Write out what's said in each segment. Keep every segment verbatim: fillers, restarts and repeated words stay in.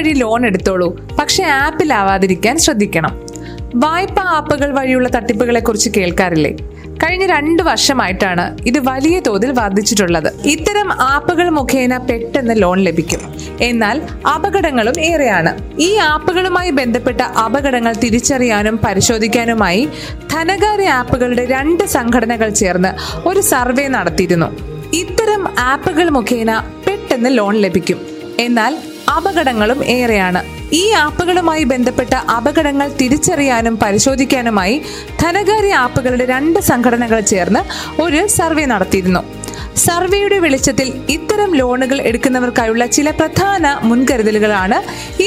വഴി ലോൺ എടുത്തോളൂ, പക്ഷെ ആപ്പിലാവാതിരിക്കാൻ ശ്രദ്ധിക്കണം. വായ്പ ആപ്പുകൾ വഴിയുള്ള തട്ടിപ്പുകളെ കുറിച്ച് കേൾക്കാറില്ലേ? കഴിഞ്ഞ രണ്ട് വർഷമായിട്ടാണ് ഇത് വലിയ തോതിൽ വർദ്ധിച്ചിട്ടുള്ളത്. ഇത്തരം ആപ്പുകൾ മുഖേന പെട്ടെന്ന് ലോൺ ലഭിക്കും, എന്നാൽ അപകടങ്ങളും ഏറെയാണ്. ഈ ആപ്പുകളുമായി ബന്ധപ്പെട്ട അപകടങ്ങൾ തിരിച്ചറിയാനും പരിശോധിക്കാനുമായി ധനകാര്യ ആപ്പുകളുടെ രണ്ട് സംഘടനകൾ ചേർന്ന് ഒരു സർവേ നടത്തിയിരുന്നു. ഇത്തരം ആപ്പുകൾ മുഖേന പെട്ടെന്ന് ലോൺ ലഭിക്കും, എന്നാൽ അപകടങ്ങളും ഏറെയാണ്. ഈ ആപ്പുകളുമായി ബന്ധപ്പെട്ട അപകടങ്ങൾ തിരിച്ചറിയാനും പരിശോധിക്കാനുമായി ധനകാര്യ ആപ്പുകളുടെ രണ്ട് സംഘടനകൾ ചേർന്ന് ഒരു സർവേ നടത്തിയിരുന്നു. സർവേയുടെ വെളിച്ചത്തിൽ ഇത്തരം ലോണുകൾ എടുക്കുന്നവർക്കായുള്ള ചില പ്രധാന മുൻകരുതലുകളാണ്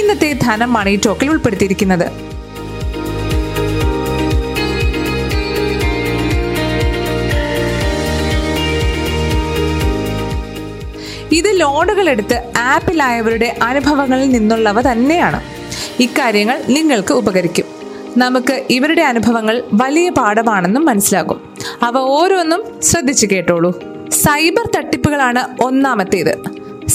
ഇന്നത്തെ ധനം മണി ടോക്കിൽ ഉൾപ്പെടുത്തിയിരിക്കുന്നത്. ഇത് ലോണുകളെടുത്ത് ആപ്പിലായവരുടെ അനുഭവങ്ങളിൽ നിന്നുള്ളവ തന്നെയാണ്. ഇക്കാര്യങ്ങൾ നിങ്ങൾക്ക് ഉപകരിക്കും. നമുക്ക് ഇവരുടെ അനുഭവങ്ങൾ വലിയ പാഠമാണെന്നും മനസ്സിലാകും. അവ ഓരോന്നും ശ്രദ്ധിച്ചു കേട്ടോളൂ. സൈബർ തട്ടിപ്പുകളാണ് ഒന്നാമത്തേത്.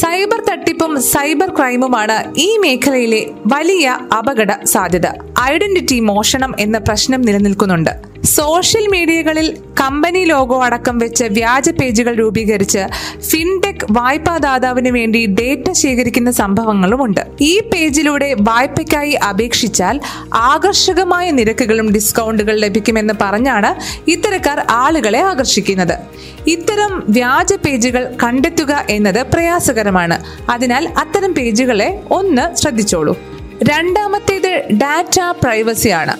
സൈബർ തട്ടിപ്പും സൈബർ ക്രൈമുമാണ് ഈ മേഖലയിലെ വലിയ അപകട സാധ്യത. ഐഡന്റിറ്റി മോഷണം എന്ന പ്രശ്നം നിലനിൽക്കുന്നുണ്ട്. സോഷ്യൽ മീഡിയകളിൽ കമ്പനി ലോഗോ അടക്കം വെച്ച് വ്യാജ പേജുകൾ രൂപീകരിച്ച് ഫിൻടെക് വായ്പാദാതാവിന് വേണ്ടി ഡേറ്റ ശേഖരിക്കുന്ന സംഭവങ്ങളുമുണ്ട്. ഈ പേജിലൂടെ വായ്പയ്ക്കായി അപേക്ഷിച്ചാൽ ആകർഷകമായ നിരക്കുകളും ഡിസ്കൗണ്ടുകൾ ലഭിക്കുമെന്ന് പറഞ്ഞാണ് ഇത്തരക്കാർ ആളുകളെ ആകർഷിക്കുന്നത്. ഇത്തരം വ്യാജ പേജുകൾ കണ്ടെത്തുക എന്നത് പ്രയാസകരമാണ്. അതിനാൽ അത്തരം പേജുകളെ ഒന്ന് ശ്രദ്ധിച്ചോളൂ. രണ്ടാമത്തേത് ഡാറ്റ പ്രൈവസിയാണ്.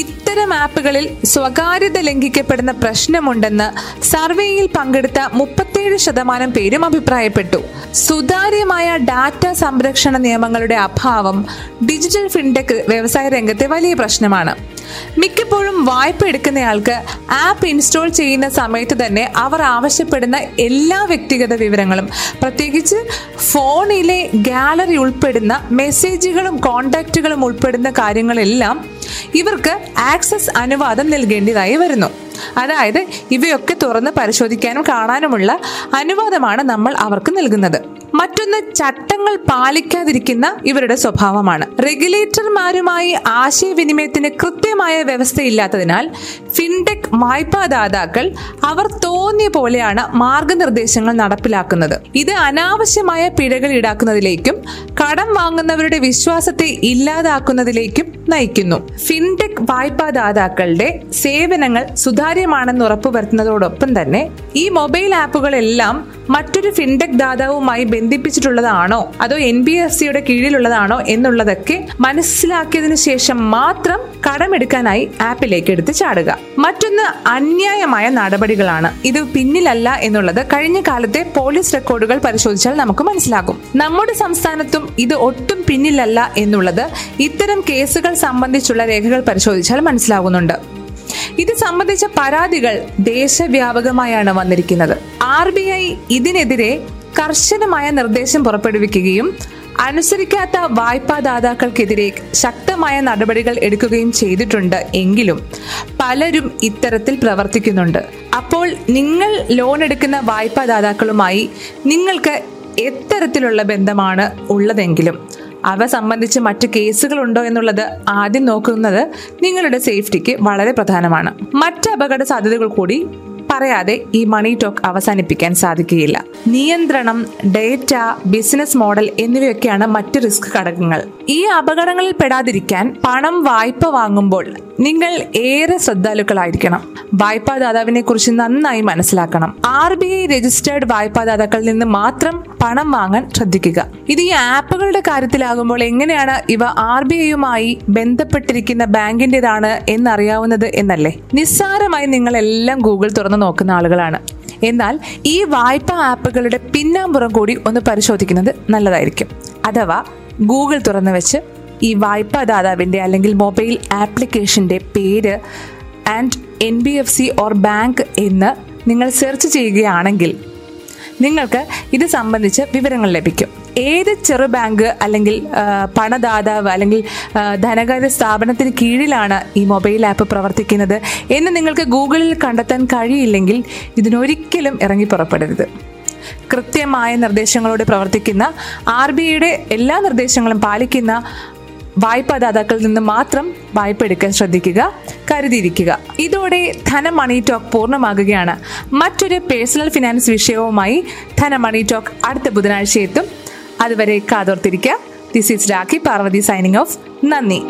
ഇത്തരം ആപ്പുകളിൽ സ്വകാര്യത ലംഘിക്കപ്പെടുന്ന പ്രശ്നമുണ്ടെന്ന് സർവേയിൽ പങ്കെടുത്ത മുപ്പത്തേഴ് ശതമാനം പേരും അഭിപ്രായപ്പെട്ടു. സുതാര്യമായ ഡാറ്റ സംരക്ഷണ നിയമങ്ങളുടെ അഭാവം ഡിജിറ്റൽ ഫിൻടെക് വ്യവസായ രംഗത്തെ വലിയ പ്രശ്നമാണ്. മിക്കപ്പോഴും വായ്പ എടുക്കുന്നയാൾക്ക് ആപ്പ് ഇൻസ്റ്റാൾ ചെയ്യുന്ന സമയത്ത് തന്നെ അവർ ആവശ്യപ്പെടുന്ന എല്ലാ വ്യക്തിഗത വിവരങ്ങളും, പ്രത്യേകിച്ച് ഫോണിലെ ഗാലറി ഉൾപ്പെടുന്ന മെസ്സേജുകളും കോൺടാക്റ്റുകളും ഉൾപ്പെടുന്ന കാര്യങ്ങളെല്ലാം ഇവർക്ക് ആക്സസ് അനുവാദം നൽകേണ്ടതായി വരുന്നു. അതായത് ഇവയൊക്കെ തുറന്ന് പരിശോധിക്കാനും കാണാനുമുള്ള അനുവാദമാണ് നമ്മൾ അവർക്ക് നൽകുന്നത്. മറ്റൊന്ന് ചട്ടങ്ങൾ പാലിക്കാതിരിക്കുന്ന ഇവരുടെ സ്വഭാവമാണ്. റെഗുലേറ്റർമാരുമായി ആശയവിനിമയത്തിന് കൃത്യമായ വ്യവസ്ഥയില്ലാത്തതിനാൽ ഫിൻടെക് വായ്പാദാതാക്കൾ അവർ തോന്നിയ പോലെയാണ് മാർഗനിർദ്ദേശങ്ങൾ നടപ്പിലാക്കുന്നത്. ഇത് അനാവശ്യമായ പിഴകൾ ഈടാക്കുന്നതിലേക്കും കടം വാങ്ങുന്നവരുടെ വിശ്വാസത്തെ ഇല്ലാതാക്കുന്നതിലേക്കും നയിക്കുന്നു. ഫിൻടെക് വായ്പാദാതാക്കളുടെ സേവനങ്ങൾ സുതാര്യമാണെന്ന് ഉറപ്പുവരുത്തുന്നതോടൊപ്പം തന്നെ ഈ മൊബൈൽ ആപ്പുകളെല്ലാം മറ്റൊരു ഫിൻടെക് ദാതാവുമായി ബന്ധിപ്പിച്ചിട്ടുള്ളതാണോ അതോ എൻ ബി എഫ് സിയുടെ കീഴിലുള്ളതാണോ എന്നുള്ളതൊക്കെ മനസ്സിലാക്കിയതിനു ശേഷം മാത്രം കടമെടുക്കാനായി ആപ്പിലേക്ക് എടുത്ത് ചാടുക. മറ്റൊന്ന് അന്യായമായ നടപടികളാണ്. ഇത് പിന്നിലല്ല എന്നുള്ളത് കഴിഞ്ഞ കാലത്തെ പോലീസ് റെക്കോർഡുകൾ പരിശോധിച്ചാൽ നമുക്ക് മനസ്സിലാകും. നമ്മുടെ സംസ്ഥാനത്തും ഇത് ഒട്ടും പിന്നിലല്ല എന്നുള്ളത് ഇത്തരം കേസുകൾ സംബന്ധിച്ചുള്ള രേഖകൾ പരിശോധിച്ചാൽ മനസ്സിലാകുന്നുണ്ട്. ഇത് സംബന്ധിച്ച പരാതികൾ ദേശവ്യാപകമായാണ് വന്നിരിക്കുന്നത്. ആർ ബി ഐ ഇതിനെതിരെ കർശനമായ നിർദ്ദേശം പുറപ്പെടുവിക്കുകയും അനുസരിക്കാത്ത വായ്പാദാതാക്കൾക്കെതിരെ ശക്തമായ നടപടികൾ എടുക്കുകയും ചെയ്തിട്ടുണ്ട്. എങ്കിലും പലരും ഇത്തരത്തിൽ പ്രവർത്തിക്കുന്നുണ്ട്. അപ്പോൾ നിങ്ങൾ ലോൺ എടുക്കുന്ന വായ്പാദാതാക്കളുമായി നിങ്ങൾക്ക് എത്തരത്തിലുള്ള ബന്ധമാണ് ഉള്ളതെങ്കിലും അവ സംബന്ധിച്ച് മറ്റ് കേസുകളുണ്ടോ എന്നുള്ളത് ആദ്യം നോക്കുന്നത് നിങ്ങളുടെ സേഫ്റ്റിക്ക് വളരെ പ്രധാനമാണ്. മറ്റ് അപകട സാധ്യതകൾ കൂടി പറയാതെ ഈ മണി ടോക്ക് അവസാനിപ്പിക്കാൻ സാധിക്കുകയില്ല. നിയന്ത്രണം, ഡേറ്റ, ബിസിനസ് മോഡൽ എന്നിവയൊക്കെയാണ് മറ്റ് റിസ്ക് ഘടകങ്ങൾ. ഈ അപകടങ്ങളിൽ പെടാതിരിക്കാൻ പണം വായ്പ വാങ്ങുമ്പോൾ നിങ്ങൾ ഏറെ ശ്രദ്ധാലുക്കളായിരിക്കണം. വായ്പാദാതാവിനെ കുറിച്ച് നന്നായി മനസ്സിലാക്കണം. ആർ ബി ഐ രജിസ്റ്റേർഡ് വായ്പാദാതാക്കളിൽ നിന്ന് മാത്രം പണം വാങ്ങാൻ ശ്രദ്ധിക്കുക. ഇത് ഈ ആപ്പുകളുടെ കാര്യത്തിലാകുമ്പോൾ എങ്ങനെയാണ് ഇവ ആർ ബി ഐയുമായി ബന്ധപ്പെട്ടിരിക്കുന്ന ബാങ്കിൻ്റെതാണ് എന്നറിയാവുന്നത് എന്നല്ലേ? നിസ്സാരമായി നിങ്ങളെല്ലാം ഗൂഗിൾ തുറന്ന് നോക്കുന്ന ആളുകളാണ്. എന്നാൽ ഈ വായ്പ ആപ്പുകളുടെ പിന്നാമ്പുറം കൂടി ഒന്ന് പരിശോധിക്കുന്നത് നല്ലതായിരിക്കും. അഥവാ ഗൂഗിൾ തുറന്നു വെച്ച് ഈ വായ്പാദാതാവിൻ്റെ അല്ലെങ്കിൽ മൊബൈൽ ആപ്ലിക്കേഷൻ്റെ പേര് and N B F C or bank എന്ന് നിങ്ങൾ സെർച്ച് ചെയ്യുകയാണെങ്കിൽ നിങ്ങൾക്ക് ഇത് സംബന്ധിച്ച് വിവരങ്ങൾ ലഭിക്കും. ഏത് ചെറു ബാങ്ക് അല്ലെങ്കിൽ പണദാതാവ് അല്ലെങ്കിൽ ധനകാര്യ സ്ഥാപനത്തിന് കീഴിലാണ് ഈ മൊബൈൽ ആപ്പ് പ്രവർത്തിക്കുന്നത് എന്ന് നിങ്ങൾക്ക് ഗൂഗിളിൽ കണ്ടെത്താൻ കഴിയില്ലെങ്കിൽ ഇതിനൊരിക്കലും ഇറങ്ങി പുറപ്പെടരുത്. കൃത്യമായ നിർദ്ദേശങ്ങളോട് പ്രവർത്തിക്കുന്ന, ആർ ബി ഐയുടെ എല്ലാ നിർദ്ദേശങ്ങളും പാലിക്കുന്ന വായ്പാദാതാക്കളിൽ നിന്ന് മാത്രം വായ്പ എടുക്കാൻ ശ്രദ്ധിക്കുക, കരുതിയിരിക്കുക. ഇതോടെ ധന മണി ടോക്ക് പൂർണ്ണമാകുകയാണ്. മറ്റൊരു പേഴ്സണൽ ഫിനാൻസ് വിഷയവുമായി ധന മണി ടോക്ക് അടുത്ത ബുധനാഴ്ച എത്തും. അതുവരെ കാതോർത്തിരിക്കുക. This is Rakhi Parvathi signing off. നന്ദി.